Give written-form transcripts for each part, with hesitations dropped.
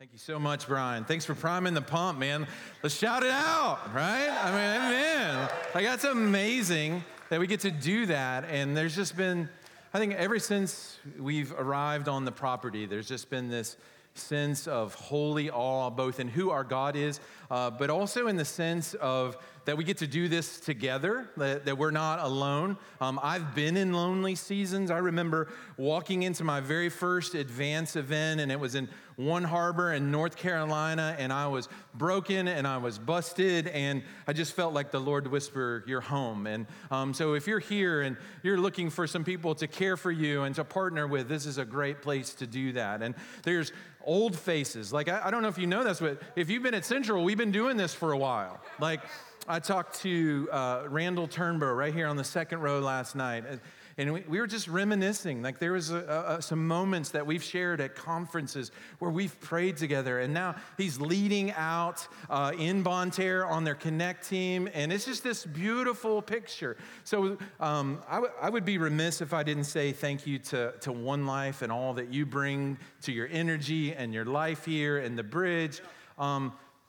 Thank you so much, Brian. Thanks for priming the pump, man. Let's shout it out, right? I mean, amen. Like, that's amazing that we get to do that. And there's just been, I think ever since we've arrived on the property, there's just been this sense of holy awe, both in who our God is, but also in the sense of that we get to do this together, that we're not alone. I've been in lonely seasons. I remember walking into my very first Advance event, and it was in One Harbor in North Carolina, and I was broken and I was busted, and I just felt like the Lord whisper, "You're home." And so if you're here and you're looking for some people to care for you and to partner with, this is a great place to do that. And there's old faces. Like, I don't know if you know this, but if you've been at Central, we've been doing this for a while. Like, I talked to Randall Turnbow right here on the second row last night, and we were just reminiscing. Like, there was some moments that we've shared at conferences where we've prayed together, and now he's leading out in Bon Terre on their Connect team, and it's just this beautiful picture. So I would be remiss if I didn't say thank you to One Life and all that you bring to your energy and your life here and the bridge.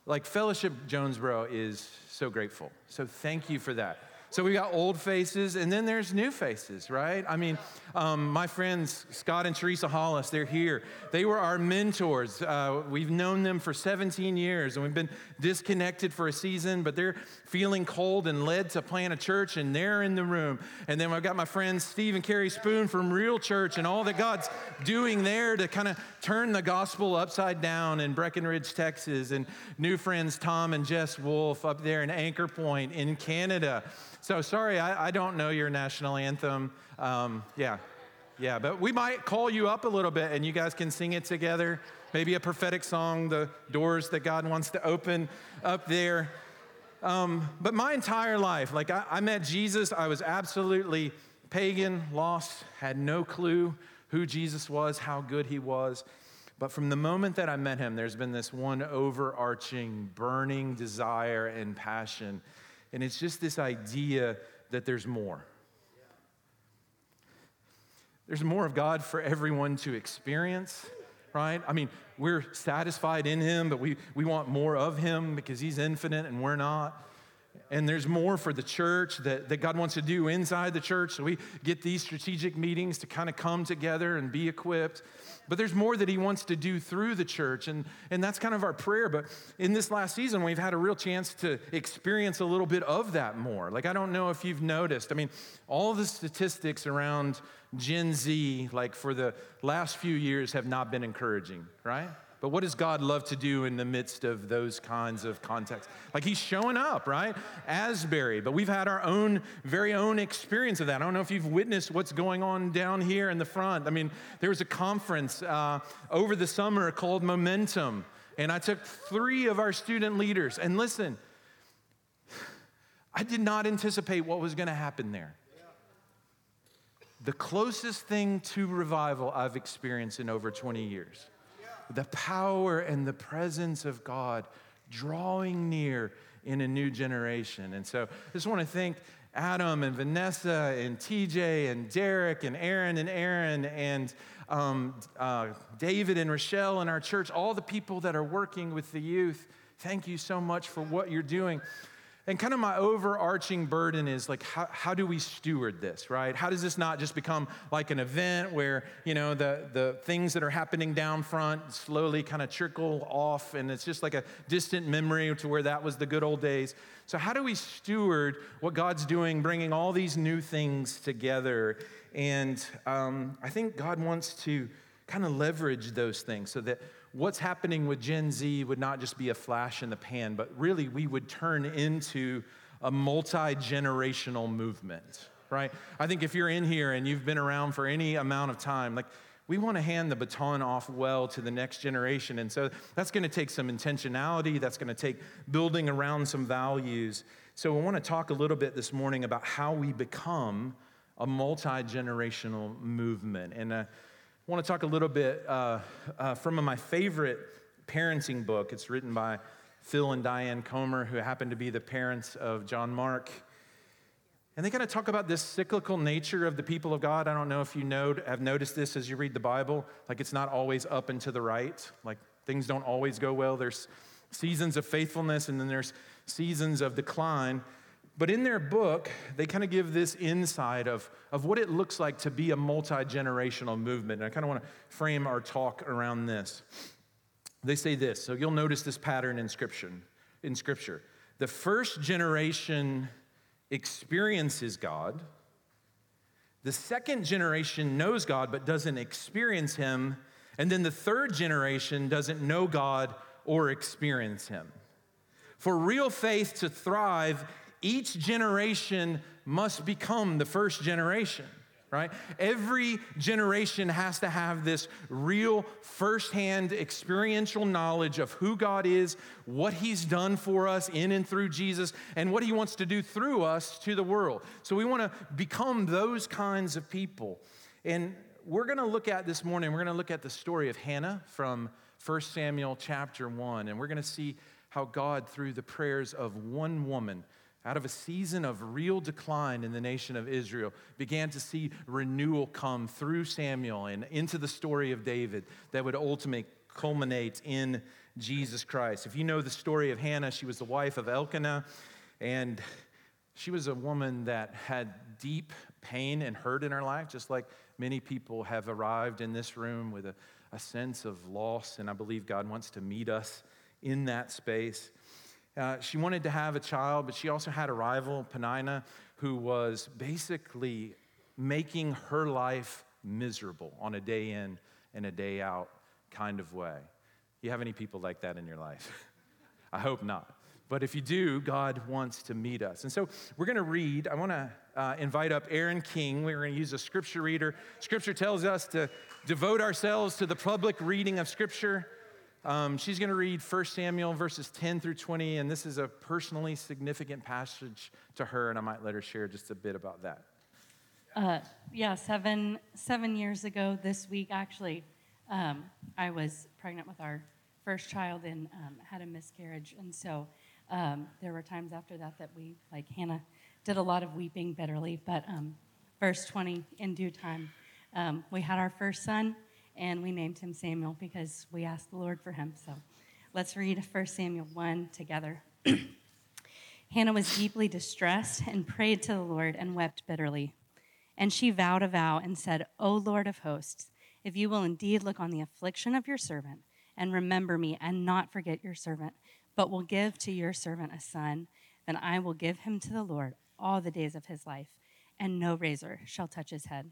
Like, Fellowship Jonesboro is so grateful. So thank you for that. So we got old faces, and then there's new faces, right? I mean, my friends Scott and Teresa Hollis, they're here. They were our mentors. We've known them for 17 years, and we've been disconnected for a season, but they're feeling cold and led to plant a church, and they're in the room. And then I've got my friends Steve and Carrie Spoon from Real Church and all that God's doing there to kind of turn the gospel upside down in Breckenridge, Texas, and new friends Tom and Jess Wolf up there in Anchor Point in Canada. So sorry, I don't know your national anthem. Yeah, but we might call you up a little bit and you guys can sing it together. Maybe a prophetic song, the doors that God wants to open up there. But my entire life, like, I met Jesus. I was absolutely pagan, lost, had no clue who Jesus was, how good he was. But from the moment that I met him, there's been this one overarching, burning desire and passion. And it's just this idea that there's more. There's more of God for everyone to experience, right? I mean, we're satisfied in him, but we want more of him because he's infinite and we're not. And there's more for the church that God wants to do inside the church. So we get these strategic meetings to kind of come together and be equipped. But there's more that he wants to do through the church. And that's kind of our prayer. But in this last season, we've had a real chance to experience a little bit of that more. Like, I don't know if you've noticed. I mean, all the statistics around Gen Z, like, for the last few years have not been encouraging, right? But what does God love to do in the midst of those kinds of contexts? Like, he's showing up, right? Asbury, but we've had our own, very own experience of that. I don't know if you've witnessed what's going on down here in the front. I mean, there was a conference over the summer called Momentum, and I took 3 of our student leaders. And listen, I did not anticipate what was going to happen there. The closest thing to revival I've experienced in over 20 years. The power and the presence of God drawing near in a new generation. And so I just want to thank Adam and Vanessa and TJ and Derek and Aaron and David and Rochelle and our church, all the people that are working with the youth. Thank you so much for what you're doing. And kind of my overarching burden is, like, how do we steward this, right? How does this not just become like an event where, you know, the things that are happening down front slowly kind of trickle off, and it's just like a distant memory to where that was the good old days. So how do we steward what God's doing, bringing all these new things together? And I think God wants to kind of leverage those things so that what's happening with Gen Z would not just be a flash in the pan, but really we would turn into a multi-generational movement, right? I think if you're in here and you've been around for any amount of time, like, we want to hand the baton off well to the next generation. And so that's going to take some intentionality. That's going to take building around some values. So I want to talk a little bit this morning about how we become a multi-generational movement. And I want to talk a little bit from my favorite parenting book. It's written by Phil and Diane Comer, who happen to be the parents of John Mark. And they kind of talk about this cyclical nature of the people of God. I don't know if you have noticed this as you read the Bible. Like, it's not always up and to the right. Like, Things don't always go well. There's seasons of faithfulness, and then there's seasons of decline. But in their book, they kind of give this insight of what it looks like to be a multi-generational movement. And I kind of want to frame our talk around this. They say this, so you'll notice this pattern in Scripture. The first generation experiences God. The second generation knows God but doesn't experience him. And then the third generation doesn't know God or experience him. For real faith to thrive, each generation must become the first generation, right? Every generation has to have this real firsthand experiential knowledge of who God is, what he's done for us in and through Jesus, and what he wants to do through us to the world. So we want to become those kinds of people. And we're going to look at this morning, we're going to look at the story of Hannah from 1 Samuel chapter 1, and we're going to see how God, through the prayers of one woman, out of a season of real decline in the nation of Israel, began to see renewal come through Samuel and into the story of David that would ultimately culminate in Jesus Christ. If you know the story of Hannah, she was the wife of Elkanah, and she was a woman that had deep pain and hurt in her life, just like many people have arrived in this room with a sense of loss, and I believe God wants to meet us in that space. She wanted to have a child, but she also had a rival, Penina, who was basically making her life miserable on a day in and a day out kind of way. You have any people like that in your life? I hope not. But if you do, God wants to meet us. And so we're going to read. I want to invite up Aaron King. We're going to use a scripture reader. Scripture tells us to devote ourselves to the public reading of Scripture. She's going to read 1 Samuel verses 10 through 20, and this is a personally significant passage to her, and I might let her share just a bit about that. Seven years ago this week, actually, I was pregnant with our first child and had a miscarriage, and so there were times after that we, like Hannah, did a lot of weeping bitterly, but verse 20, in due time, we had our first son, and we named him Samuel because we asked the Lord for him. So let's read 1 Samuel 1 together. Hannah was deeply distressed and prayed to the Lord and wept bitterly. And she vowed a vow and said, O Lord of hosts, if you will indeed look on the affliction of your servant and remember me and not forget your servant, but will give to your servant a son, then I will give him to the Lord all the days of his life, and no razor shall touch his head.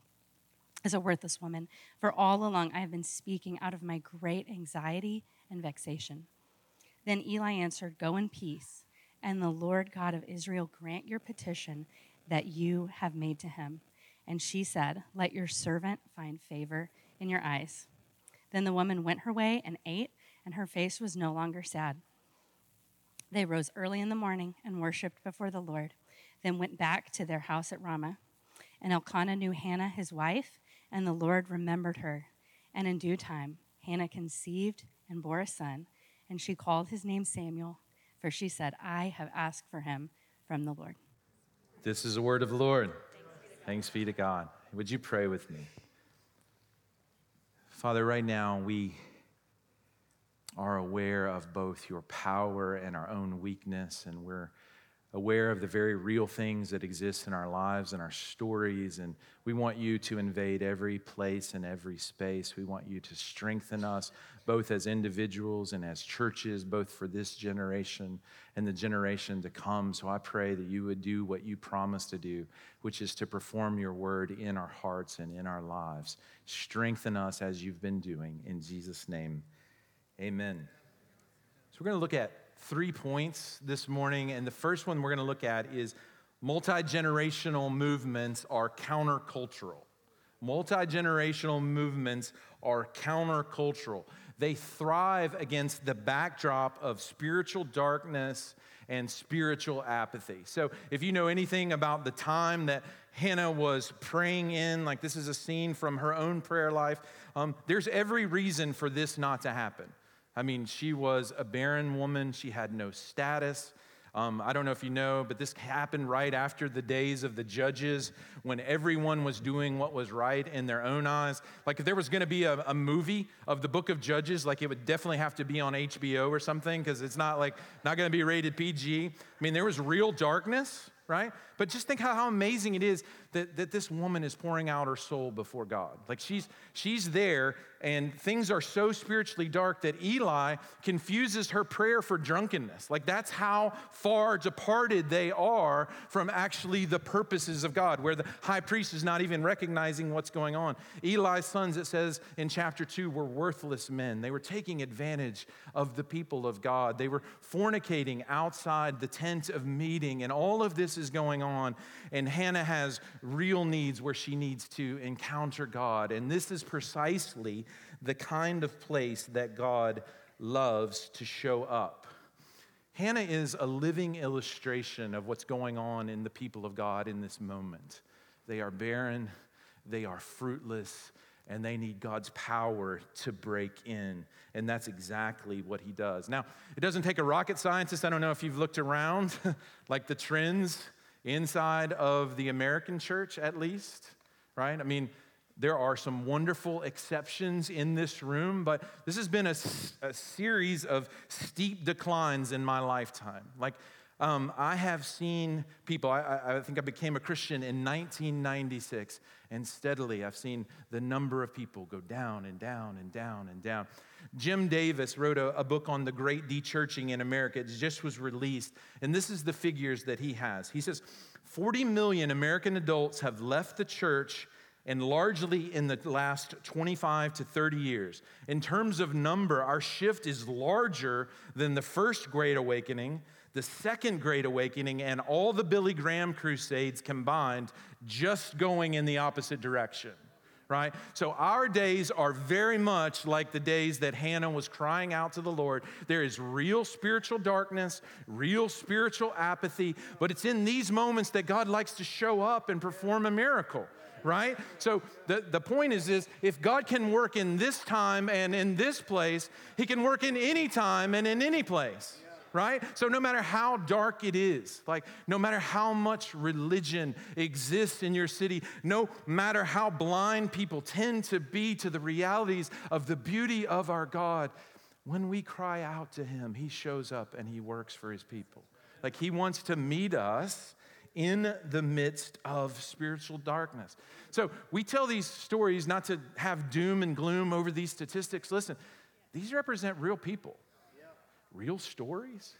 woman, for all along I have been speaking out of my great anxiety and vexation. Then Eli answered, Go in peace, and the Lord God of Israel grant your petition that you have made to him. And she said, Let your servant find favor in your eyes. Then the woman went her way and ate, and her face was no longer sad. They rose early in the morning and worshipped before the Lord, then went back to their house at Ramah. And Elkanah knew Hannah, his wife, and the Lord remembered her. And in due time, Hannah conceived and bore a son, and she called his name Samuel, for she said, I have asked for him from the Lord. This is the word of the Lord. Thanks be to God. Would you pray with me? Father, right now we are aware of both your power and our own weakness, and we're aware of the very real things that exist in our lives and our stories, and we want you to invade every place and every space. We want you to strengthen us, both as individuals and as churches, both for this generation and the generation to come. So I pray that you would do what you promised to do, which is to perform your word in our hearts and in our lives. Strengthen us as you've been doing. In Jesus' name, amen. So we're going to look at 3 points this morning, and the first one we're going to look at is multi-generational movements are countercultural. Multi-generational movements are countercultural. They thrive against the backdrop of spiritual darkness and spiritual apathy. So if you know anything about the time that Hannah was praying in, like this is a scene from her own prayer life, there's every reason for this not to happen. I mean, she was a barren woman. She had no status. I don't know if you know, but this happened right after the days of the judges when everyone was doing what was right in their own eyes. Like if there was going to be a movie of the book of Judges, like it would definitely have to be on HBO or something because it's not going to be rated PG. I mean, there was real darkness, right? But just think how amazing it is that this woman is pouring out her soul before God. Like she's there and things are so spiritually dark that Eli confuses her prayer for drunkenness. Like that's how far departed they are from actually the purposes of God, where the high priest is not even recognizing what's going on. Eli's sons, it says in chapter 2, were worthless men. They were taking advantage of the people of God. They were fornicating outside the tent of meeting, and all of this is going on, and Hannah has real needs where she needs to encounter God. And this is precisely the kind of place that God loves to show up. Hannah is a living illustration of what's going on in the people of God in this moment. They are barren, they are fruitless, and they need God's power to break in. And that's exactly what he does. Now, it doesn't take a rocket scientist. I don't know if you've looked around, like the trends inside of the American church, at least, right? I mean, there are some wonderful exceptions in this room, but this has been a series of steep declines in my lifetime. Like, I have seen people, I think I became a Christian in 1996, and steadily I've seen the number of people go down and down and down and down. Jim Davis wrote a book on the great de-churching in America. It just was released, and this is the figures that he has. He says, 40 million American adults have left the church, and largely in the last 25 to 30 years. In terms of number, our shift is larger than the first Great Awakening, the second Great Awakening, and all the Billy Graham crusades combined, just going in the opposite direction. Right? So our days are very much like the days that Hannah was crying out to the Lord. There is real spiritual darkness, real spiritual apathy, but it's in these moments that God likes to show up and perform a miracle, right? So the point is this: if God can work in this time and in this place, he can work in any time and in any place. Right? So no matter how dark it is, like no matter how much religion exists in your city, no matter how blind people tend to be to the realities of the beauty of our God, when we cry out to him, he shows up and he works for his people. Like he wants to meet us in the midst of spiritual darkness. So we tell these stories not to have doom and gloom over these statistics. Listen, these represent real people. Real stories,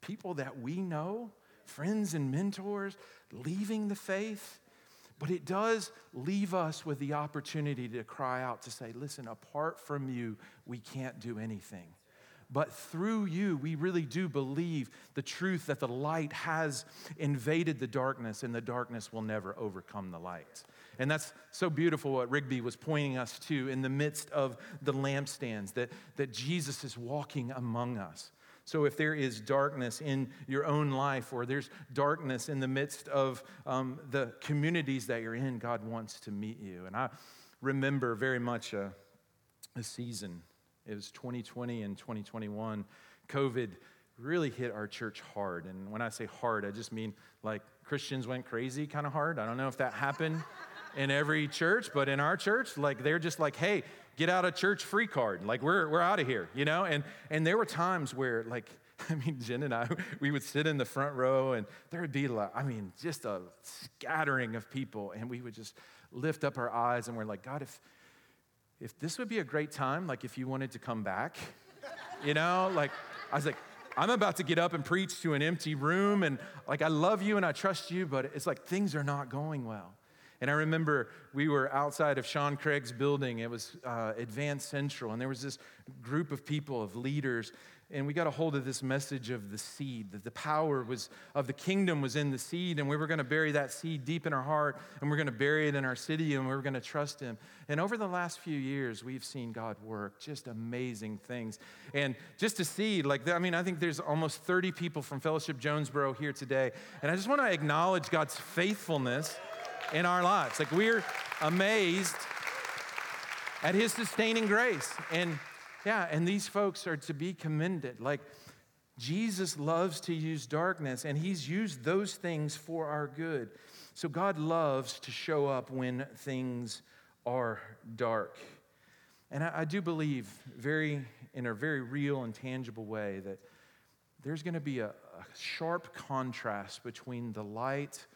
people that we know, friends and mentors, leaving the faith. But it does leave us with the opportunity to cry out, to say, listen, apart from you, we can't do anything. But through you, we really do believe the truth that the light has invaded the darkness, and the darkness will never overcome the light. And that's so beautiful what Rigby was pointing us to in the midst of the lampstands, that Jesus is walking among us. So if there is darkness in your own life, or there's darkness in the midst of the communities that you're in, God wants to meet you. And I remember very much a season. It was 2020 and 2021. COVID really hit our church hard. And when I say hard, I just mean like Christians went crazy kind of hard. I don't know if that happened in every church, but in our church, like they're just like, hey, get out of church free card. Like we're out of here, you know? And there were times where, like, I mean, Jen and I, we would sit in the front row and there would be like, I mean, just a scattering of people. And we would just lift up our eyes and we're like, God, if this would be a great time, like if you wanted to come back, you know, like I was like, I'm about to get up and preach to an empty room. And like, I love you and I trust you, but it's like things are not going well. And I remember we were outside of Sean Craig's building. It was Advanced Central, and there was this group of people, of leaders, and we got a hold of this message of the seed, that the power was of the kingdom was in the seed, and we were going to bury that seed deep in our heart, and we're going to bury it in our city, and we were going to trust him. And over the last few years, we've seen God work just amazing things. And just to see, like, I mean, I think there's almost 30 people from Fellowship Jonesboro here today, and I just want to acknowledge God's faithfulness in our lives. Like, we're amazed at his sustaining grace. And yeah, and these folks are to be commended. Like, Jesus loves to use darkness, and he's used those things for our good. So God loves to show up when things are dark. And I do believe in a very real and tangible way that there's going to be a sharp contrast between the light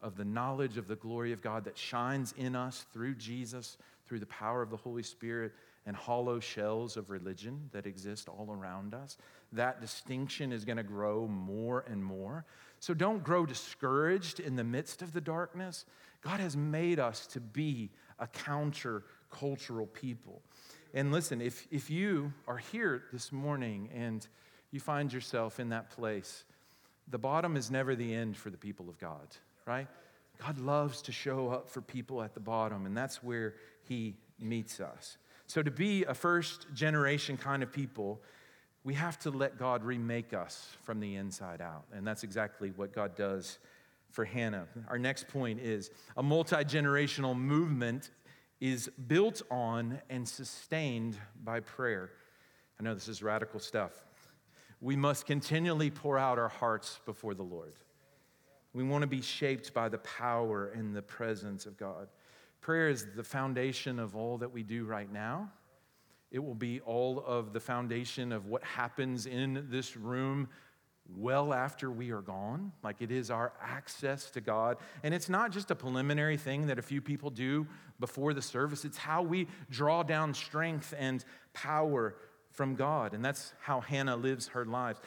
of the knowledge of the glory of God that shines in us through Jesus, through the power of the Holy Spirit, and hollow shells of religion that exist all around us. That distinction is going to grow more and more. So don't grow discouraged in the midst of the darkness. God has made us to be a counter-cultural people. And listen, if you are here this morning and you find yourself in that place, the bottom is never the end for the people of God, right? God loves to show up for people at the bottom, and that's where he meets us. So to be a first-generation kind of people, we have to let God remake us from the inside out. And that's exactly what God does for Hannah. Our next point is a multi-generational movement is built on and sustained by prayer. I know this is radical stuff. We must continually pour out our hearts before the Lord. We want to be shaped by the power and the presence of God. Prayer is the foundation of all that we do right now. It will be all of the foundation of what happens in this room well after we are gone. Like, it is our access to God. And it's not just a preliminary thing that a few people do before the service. It's how we draw down strength and power from God. And that's how Hannah lives her life.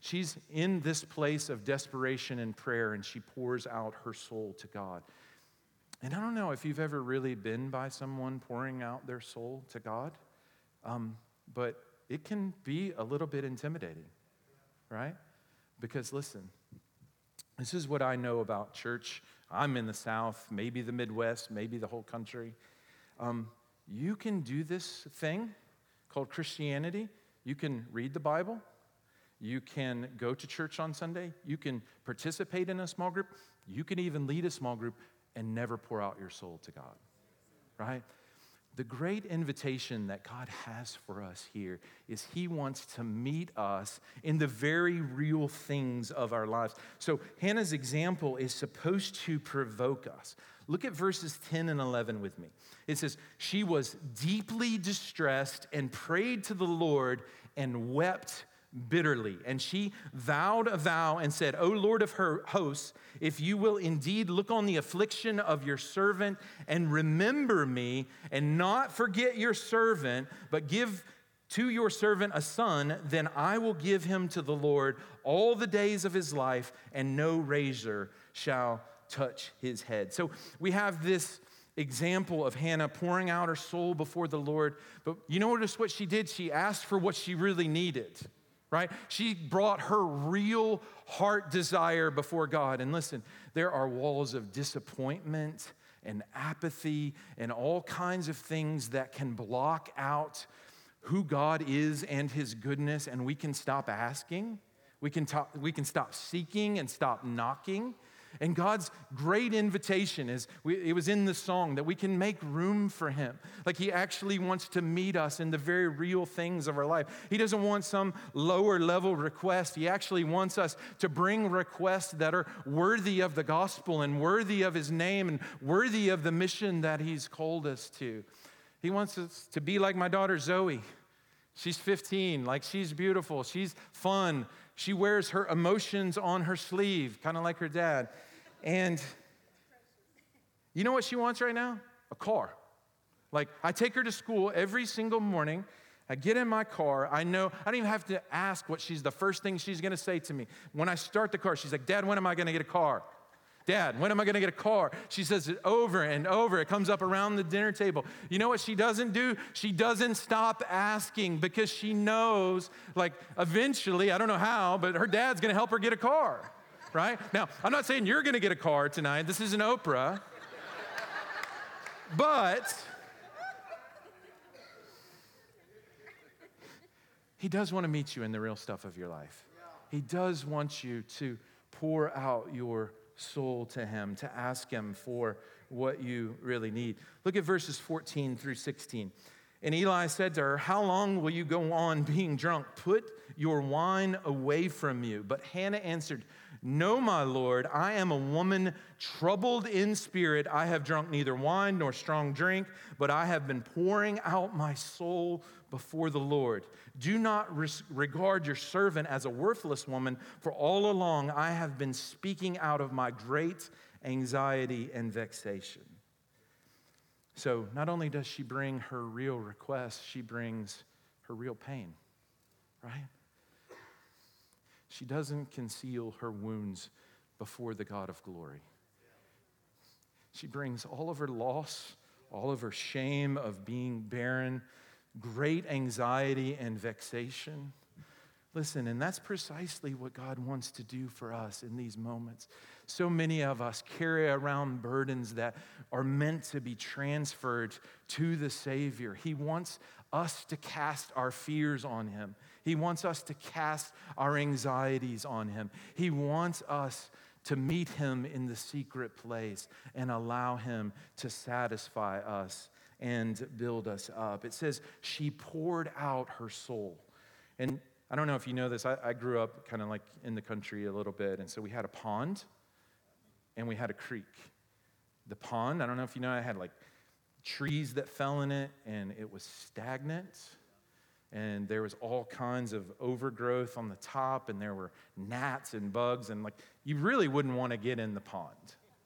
She's in this place of desperation and prayer, and she pours out her soul to God. And I don't know if you've ever really been by someone pouring out their soul to God, but it can be a little bit intimidating, right? Because listen, this is what I know about church. I'm in the South, maybe the Midwest, maybe the whole country. You can do this thing called Christianity. You can read the Bible. You can go to church on Sunday. You can participate in a small group. You can even lead a small group and never pour out your soul to God, right? The great invitation that God has for us here is he wants to meet us in the very real things of our lives. So Hannah's example is supposed to provoke us. Look at verses 10 and 11 with me. It says, she was deeply distressed and prayed to the Lord and wept bitterly. And she vowed a vow and said, O Lord of her hosts, if you will indeed look on the affliction of your servant and remember me and not forget your servant, but give to your servant a son, then I will give him to the Lord all the days of his life, and no razor shall touch his head. So we have this example of Hannah pouring out her soul before the Lord. But you notice what she did? She asked for what she really needed. Right? She brought her real heart desire before God. And listen, there are walls of disappointment and apathy and all kinds of things that can block out who God is and his goodness, and we can stop asking. We can stop seeking and stop knocking. And God's great invitation is, it was in the song, that we can make room for him. Like, he actually wants to meet us in the very real things of our life. He doesn't want some lower level request. He actually wants us to bring requests that are worthy of the gospel and worthy of his name and worthy of the mission that he's called us to. He wants us to be like my daughter Zoe. She's 15, like, she's beautiful, she's fun. She wears her emotions on her sleeve, kind of like her dad. And you know what she wants right now? A car. Like, I take her to school every single morning. I get in my car. I know, I don't even have to ask what the first thing she's going to say to me. When I start the car, she's like, Dad, when am I going to get a car? Dad, when am I going to get a car? She says it over and over. It comes up around the dinner table. You know what she doesn't do? She doesn't stop asking because she knows, like, eventually, I don't know how, but her dad's going to help her get a car, right? Now, I'm not saying you're going to get a car tonight. This isn't Oprah. But he does want to meet you in the real stuff of your life. He does want you to pour out your soul to him, to ask him for what you really need. Look at verses 14 through 16. And Eli said to her, "How long will you go on being drunk? Put your wine away from you." But Hannah answered, "No, my Lord, I am a woman troubled in spirit. I have drunk neither wine nor strong drink, but I have been pouring out my soul before the Lord. Do not regard your servant as a worthless woman, for all along I have been speaking out of my great anxiety and vexation." So not only does she bring her real request, she brings her real pain, right? She doesn't conceal her wounds before the God of glory. She brings all of her loss, all of her shame of being barren, great anxiety and vexation. Listen, and that's precisely what God wants to do for us in these moments. So many of us carry around burdens that are meant to be transferred to the Savior. He wants us to cast our fears on him. He wants us to cast our anxieties on him. He wants us to meet him in the secret place and allow him to satisfy us and build us up. It says she poured out her soul. And I don't know if you know this, I grew up kind of like in the country a little bit, and so we had a pond and we had a creek. The pond, I don't know if you know, I had like trees that fell in it, and it was stagnant, and there was all kinds of overgrowth on the top, and there were gnats and bugs, and like you really wouldn't want to get in the pond,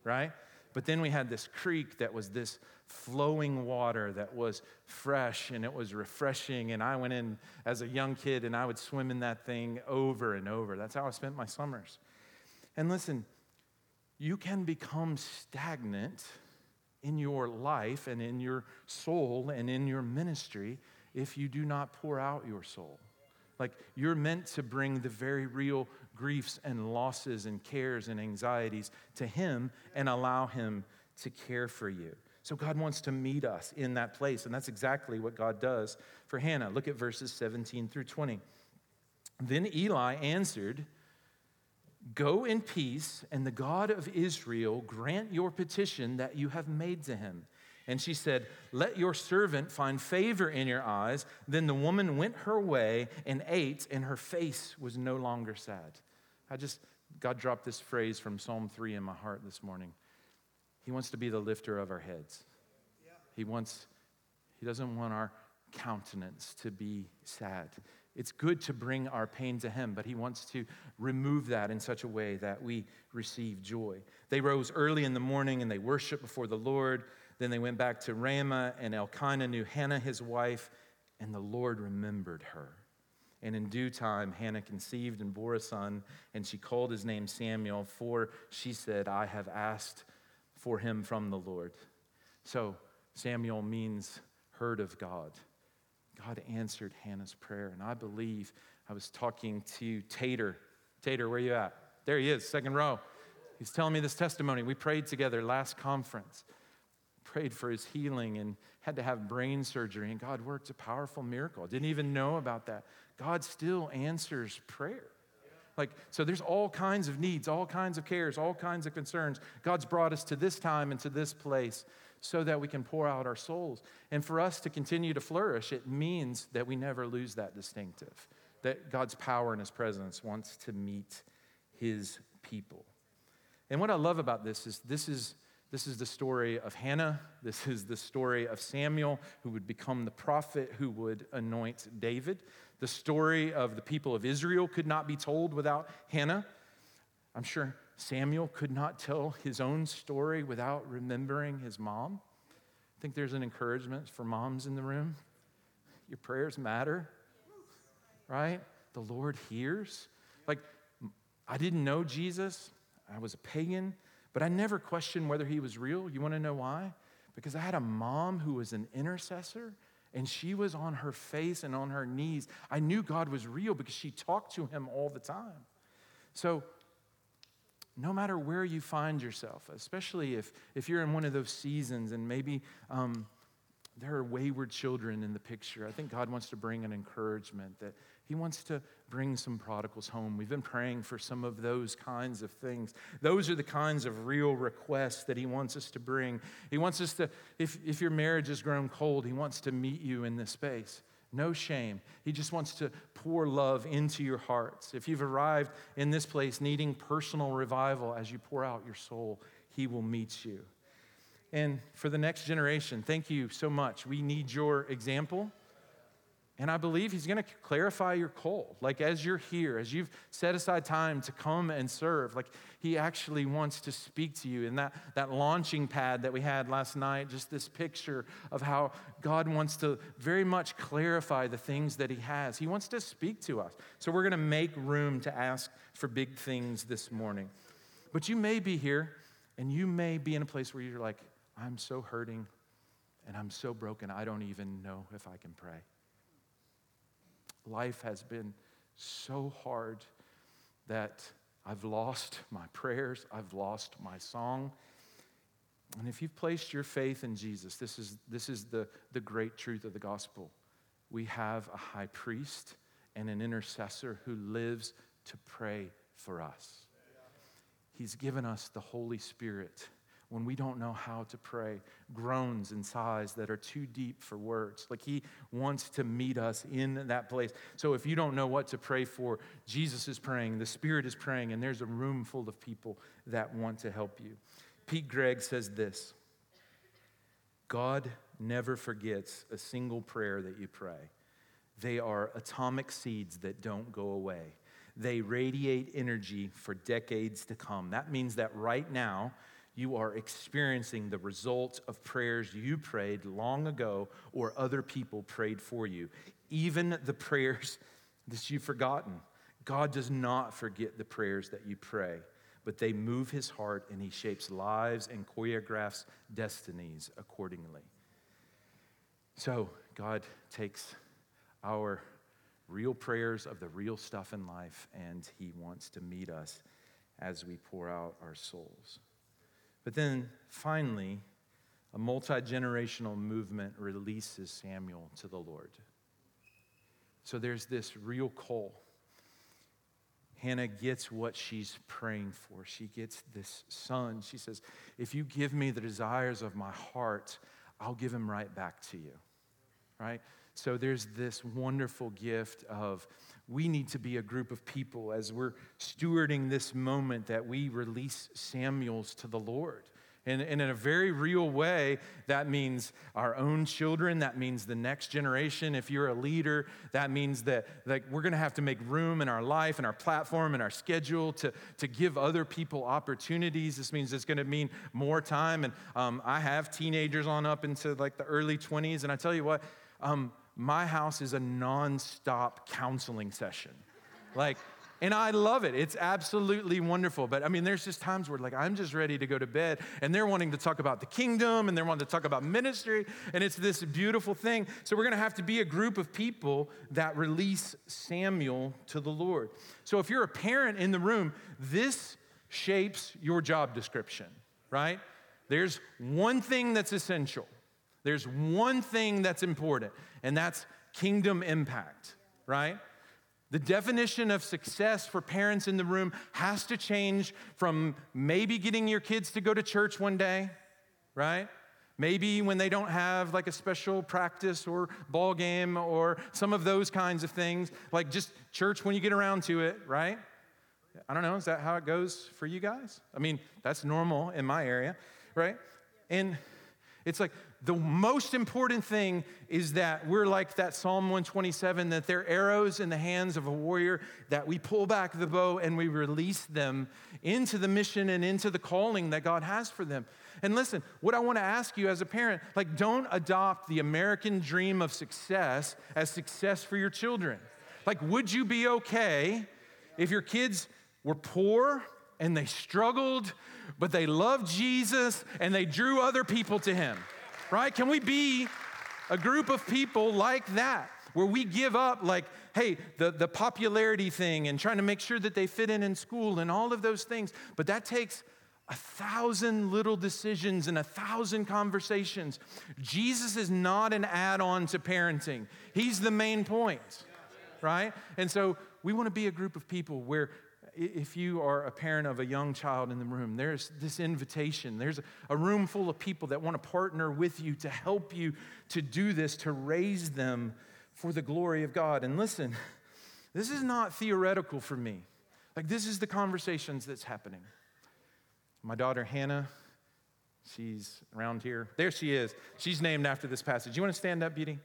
right? But then we had this creek that was this flowing water that was fresh, and it was refreshing, and I went in as a young kid, and I would swim in that thing over and over. That's how I spent my summers. And listen, you can become stagnant in your life and in your soul and in your ministry if you do not pour out your soul. Like, you're meant to bring the very real griefs and losses and cares and anxieties to him and allow him to care for you. So God wants to meet us in that place, and that's exactly what God does for Hannah. Look at verses 17 through 20. Then Eli answered, "Go in peace, and the God of Israel grant your petition that you have made to him." And she said, "Let your servant find favor in your eyes." Then the woman went her way and ate, and her face was no longer sad. God dropped this phrase from Psalm 3 in my heart this morning. He wants to be the lifter of our heads. Yeah. He doesn't want our countenance to be sad. It's good to bring our pain to him, but he wants to remove that in such a way that we receive joy. They rose early in the morning and they worshiped before the Lord. Then they went back to Ramah, and Elkanah knew Hannah, his wife, and the Lord remembered her. And in due time, Hannah conceived and bore a son, and she called his name Samuel, for she said, "I have asked for him from the Lord." So Samuel means heard of God. God answered Hannah's prayer, and I believe I was talking to Tater. Tater, where you at? There he is, second row. He's telling me this testimony. We prayed together last conference, prayed for his healing, and had to have brain surgery, and God worked a powerful miracle. I didn't even know about that. God still answers prayer. Like, so there's all kinds of needs, all kinds of cares, all kinds of concerns. God's brought us to this time and to this place so that we can pour out our souls. And for us to continue to flourish, it means that we never lose that distinctive, that God's power and his presence wants to meet his people. And what I love about this is this is the story of Hannah. This is the story of Samuel, who would become the prophet who would anoint David. The story of the people of Israel could not be told without Hannah. I'm sure Samuel could not tell his own story without remembering his mom. I think there's an encouragement for moms in the room. Your prayers matter, right? The Lord hears. Like, I didn't know Jesus. I was a pagan. But I never questioned whether he was real. You want to know why? Because I had a mom who was an intercessor, and she was on her face and on her knees. I knew God was real because she talked to him all the time. So no matter where you find yourself, especially if you're in one of those seasons and maybe there are wayward children in the picture, I think God wants to bring an encouragement that he wants to bring some prodigals home. We've been praying for some of those kinds of things. Those are the kinds of real requests that he wants us to bring. He wants us to, if your marriage has grown cold, he wants to meet you in this space. No shame. He just wants to pour love into your hearts. If you've arrived in this place needing personal revival as you pour out your soul, he will meet you. And for the next generation, thank you so much. We need your example. And I believe he's going to clarify your call. Like as you're here, as you've set aside time to come and serve, like he actually wants to speak to you. And that launching pad that we had last night, just this picture of how God wants to very much clarify the things that he has. He wants to speak to us. So we're going to make room to ask for big things this morning. But you may be here and you may be in a place where you're like, I'm so hurting and I'm so broken, I don't even know if I can pray. Life has been so hard that I've lost my prayers, I've lost my song. And if you've placed your faith in Jesus, this is the great truth of the gospel. We have a high priest and an intercessor who lives to pray for us. He's given us the Holy Spirit when we don't know how to pray, groans and sighs that are too deep for words. Like he wants to meet us in that place. So if you don't know what to pray for, Jesus is praying, the Spirit is praying, and there's a room full of people that want to help you. Pete Gregg says this, God never forgets a single prayer that you pray. They are atomic seeds that don't go away. They radiate energy for decades to come. That means that right now, you are experiencing the results of prayers you prayed long ago or other people prayed for you. Even the prayers that you've forgotten. God does not forget the prayers that you pray, but they move his heart and he shapes lives and choreographs destinies accordingly. So God takes our real prayers of the real stuff in life and he wants to meet us as we pour out our souls. But then, finally, a multi-generational movement releases Samuel to the Lord. So there's this real call. Hannah gets what she's praying for. She gets this son. She says, if you give me the desires of my heart, I'll give him right back to you, right? So there's this wonderful gift of we need to be a group of people as we're stewarding this moment that we release Samuels to the Lord. And in a very real way, that means our own children. That means the next generation. If you're a leader, that means that like we're going to have to make room in our life and our platform and our schedule to give other people opportunities. This means it's going to mean more time. And I have teenagers on up into like the early 20s. And I tell you what, my house is a nonstop counseling session. Like, and I love it. It's absolutely wonderful. But I mean, there's just times where like, I'm just ready to go to bed and they're wanting to talk about the kingdom and they're wanting to talk about ministry. And it's this beautiful thing. So we're going to have to be a group of people that release Samuel to the Lord. So if you're a parent in the room, this shapes your job description, right? There's one thing that's essential. There's one thing that's important, and that's kingdom impact, right? The definition of success for parents in the room has to change from maybe getting your kids to go to church one day, right? Maybe when they don't have like a special practice or ball game or some of those kinds of things, like just church when you get around to it, right? I don't know, is that how it goes for you guys? I mean, that's normal in my area, right? And it's like, the most important thing is that we're like that Psalm 127, that they're arrows in the hands of a warrior, that we pull back the bow and we release them into the mission and into the calling that God has for them. And listen, what I want to ask you as a parent, like don't adopt the American dream of success as success for your children. Like, would you be okay if your kids were poor and they struggled, but they loved Jesus and they drew other people to him, right? Can we be a group of people like that, where we give up like, hey, the popularity thing and trying to make sure that they fit in school and all of those things, but that takes 1,000 little decisions and 1,000 conversations. Jesus is not an add-on to parenting. He's the main point, right? And so we want to be a group of people where if you are a parent of a young child in the room, there's this invitation. There's a room full of people that want to partner with you to help you to do this, to raise them for the glory of God. And listen, this is not theoretical for me. Like, this is the conversations that's happening. My daughter, Hannah, she's around here. There she is. She's named after this passage. You want to stand up, Beauty?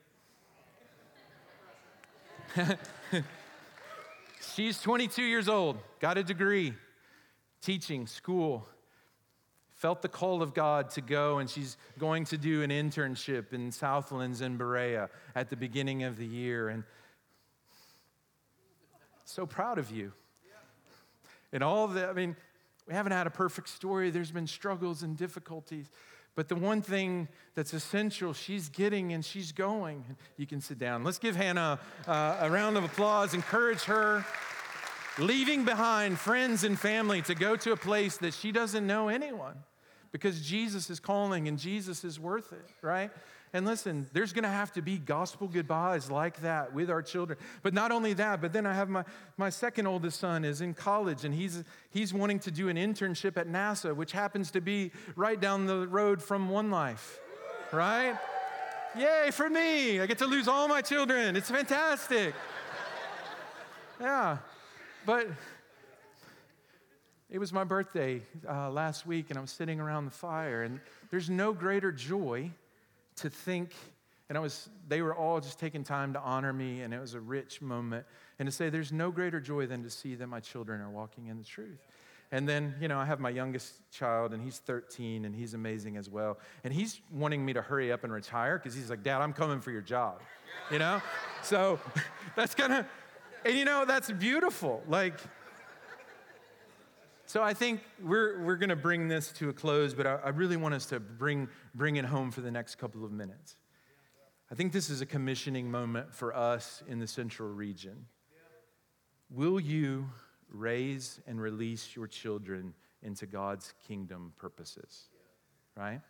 She's 22 years old, got a degree, teaching, school, felt the call of God to go, and she's going to do an internship in Southlands in Berea at the beginning of the year. And so proud of you. And all the, I mean, we haven't had a perfect story. There's been struggles and difficulties. But the one thing that's essential, she's getting and she's going. You can sit down. Let's give Hannah a round of applause. Encourage her, leaving behind friends and family to go to a place that she doesn't know anyone, because Jesus is calling and Jesus is worth it, right? And listen, there's going to have to be gospel goodbyes like that with our children. But not only that, but then I have my second oldest son is in college, and he's wanting to do an internship at NASA, which happens to be right down the road from One Life, right? Yay for me. I get to lose all my children. It's fantastic. Yeah, but it was my birthday last week, and I was sitting around the fire, and there's no greater joy to think, and they were all just taking time to honor me, and it was a rich moment, and to say there's no greater joy than to see that my children are walking in the truth. And then, you know, I have my youngest child, and he's 13, and he's amazing as well, and he's wanting me to hurry up and retire, because he's like, Dad, I'm coming for your job, you know? So that's kind of, and you know, that's beautiful, like. So I think we're going to bring this to a close, but I really want us to bring it home for the next couple of minutes. I think this is a commissioning moment for us in the central region. Will you raise and release your children into God's kingdom purposes, right?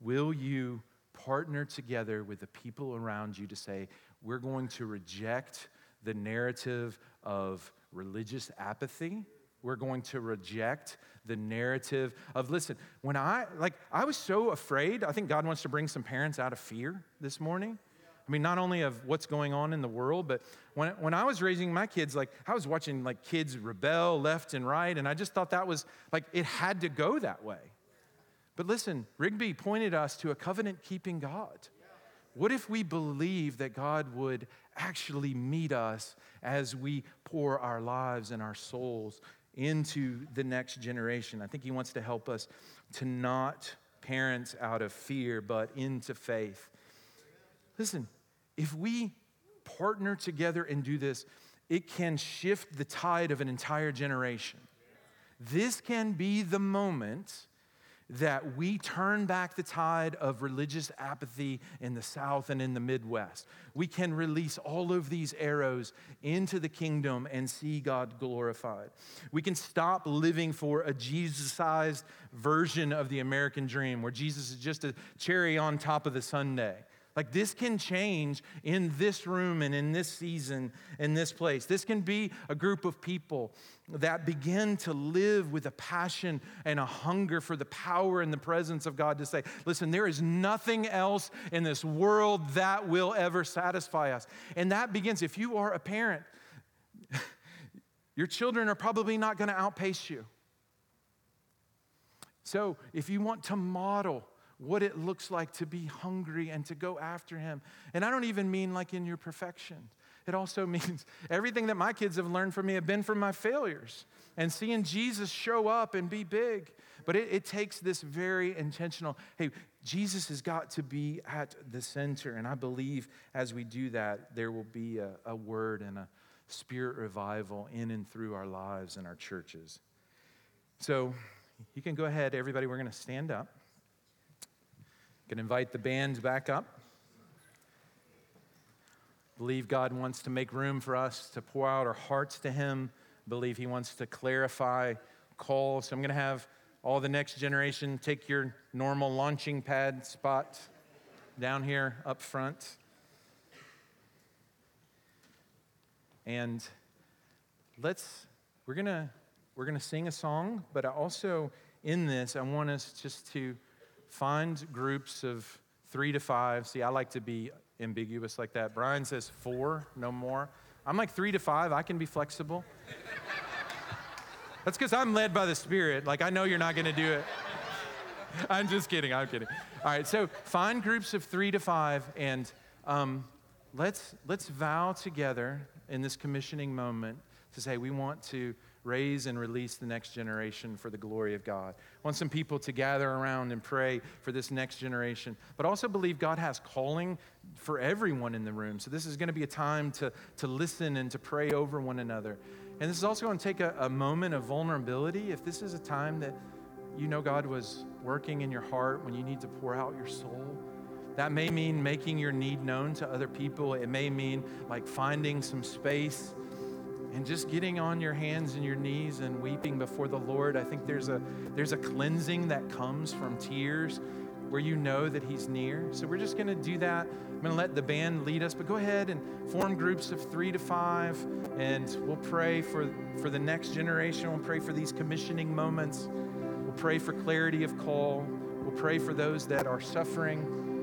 Will you partner together with the people around you to say, we're going to reject the narrative of religious apathy? We're going to reject the narrative of, listen, I was so afraid. I think God wants to bring some parents out of fear this morning. I mean, not only of what's going on in the world, but when I was raising my kids, like, I was watching, like, kids rebel left and right, and I just thought that was, like, it had to go that way. But listen, Rigby pointed us to a covenant-keeping God. What if we believe that God would actually meet us as we pour our lives and our souls into the next generation? I think he wants to help us to not parent out of fear, but into faith. Listen, if we partner together and do this, it can shift the tide of an entire generation. This can be the moment that we turn back the tide of religious apathy in the South and in the Midwest. We can release all of these arrows into the kingdom and see God glorified. We can stop living for a Jesus-sized version of the American dream, where Jesus is just a cherry on top of the sundae. Like, this can change in this room and in this season, in this place. This can be a group of people that begin to live with a passion and a hunger for the power and the presence of God to say, listen, there is nothing else in this world that will ever satisfy us. And that begins, if you are a parent, your children are probably not going to outpace you. So if you want to model what it looks like to be hungry and to go after him. And I don't even mean like in your perfection. It also means everything that my kids have learned from me have been from my failures and seeing Jesus show up and be big. But it takes this very intentional, hey, Jesus has got to be at the center. And I believe as we do that, there will be a word and a spirit revival in and through our lives and our churches. So you can go ahead, everybody. We're going to stand up. You can invite the bands back up. Believe God wants to make room for us to pour out our hearts to him. Believe he wants to clarify calls. So I'm going to have all the next generation take your normal launching pad spot down here up front. And we're going to sing a song, but I also in this I want us just to find groups of 3 to 5. See, I like to be ambiguous like that. Brian says 4, no more. I'm like 3 to 5. I can be flexible. That's because I'm led by the Spirit. Like, I know you're not going to do it. I'm just kidding. I'm kidding. All right, so find groups of 3 to 5, and let's vow together in this commissioning moment to say we want to raise and release the next generation for the glory of God. I want some people to gather around and pray for this next generation, but also believe God has calling for everyone in the room. So this is going to be a time to listen and to pray over one another. And this is also going to take a moment of vulnerability. If this is a time that you know God was working in your heart when you need to pour out your soul, that may mean making your need known to other people. It may mean like finding some space and just getting on your hands and your knees and weeping before the Lord. I think there's a cleansing that comes from tears where you know that he's near. So we're just going to do that. I'm going to let the band lead us, but go ahead and form groups of 3 to 5, and we'll pray for the next generation. We'll pray for these commissioning moments. We'll pray for clarity of call. We'll pray for those that are suffering.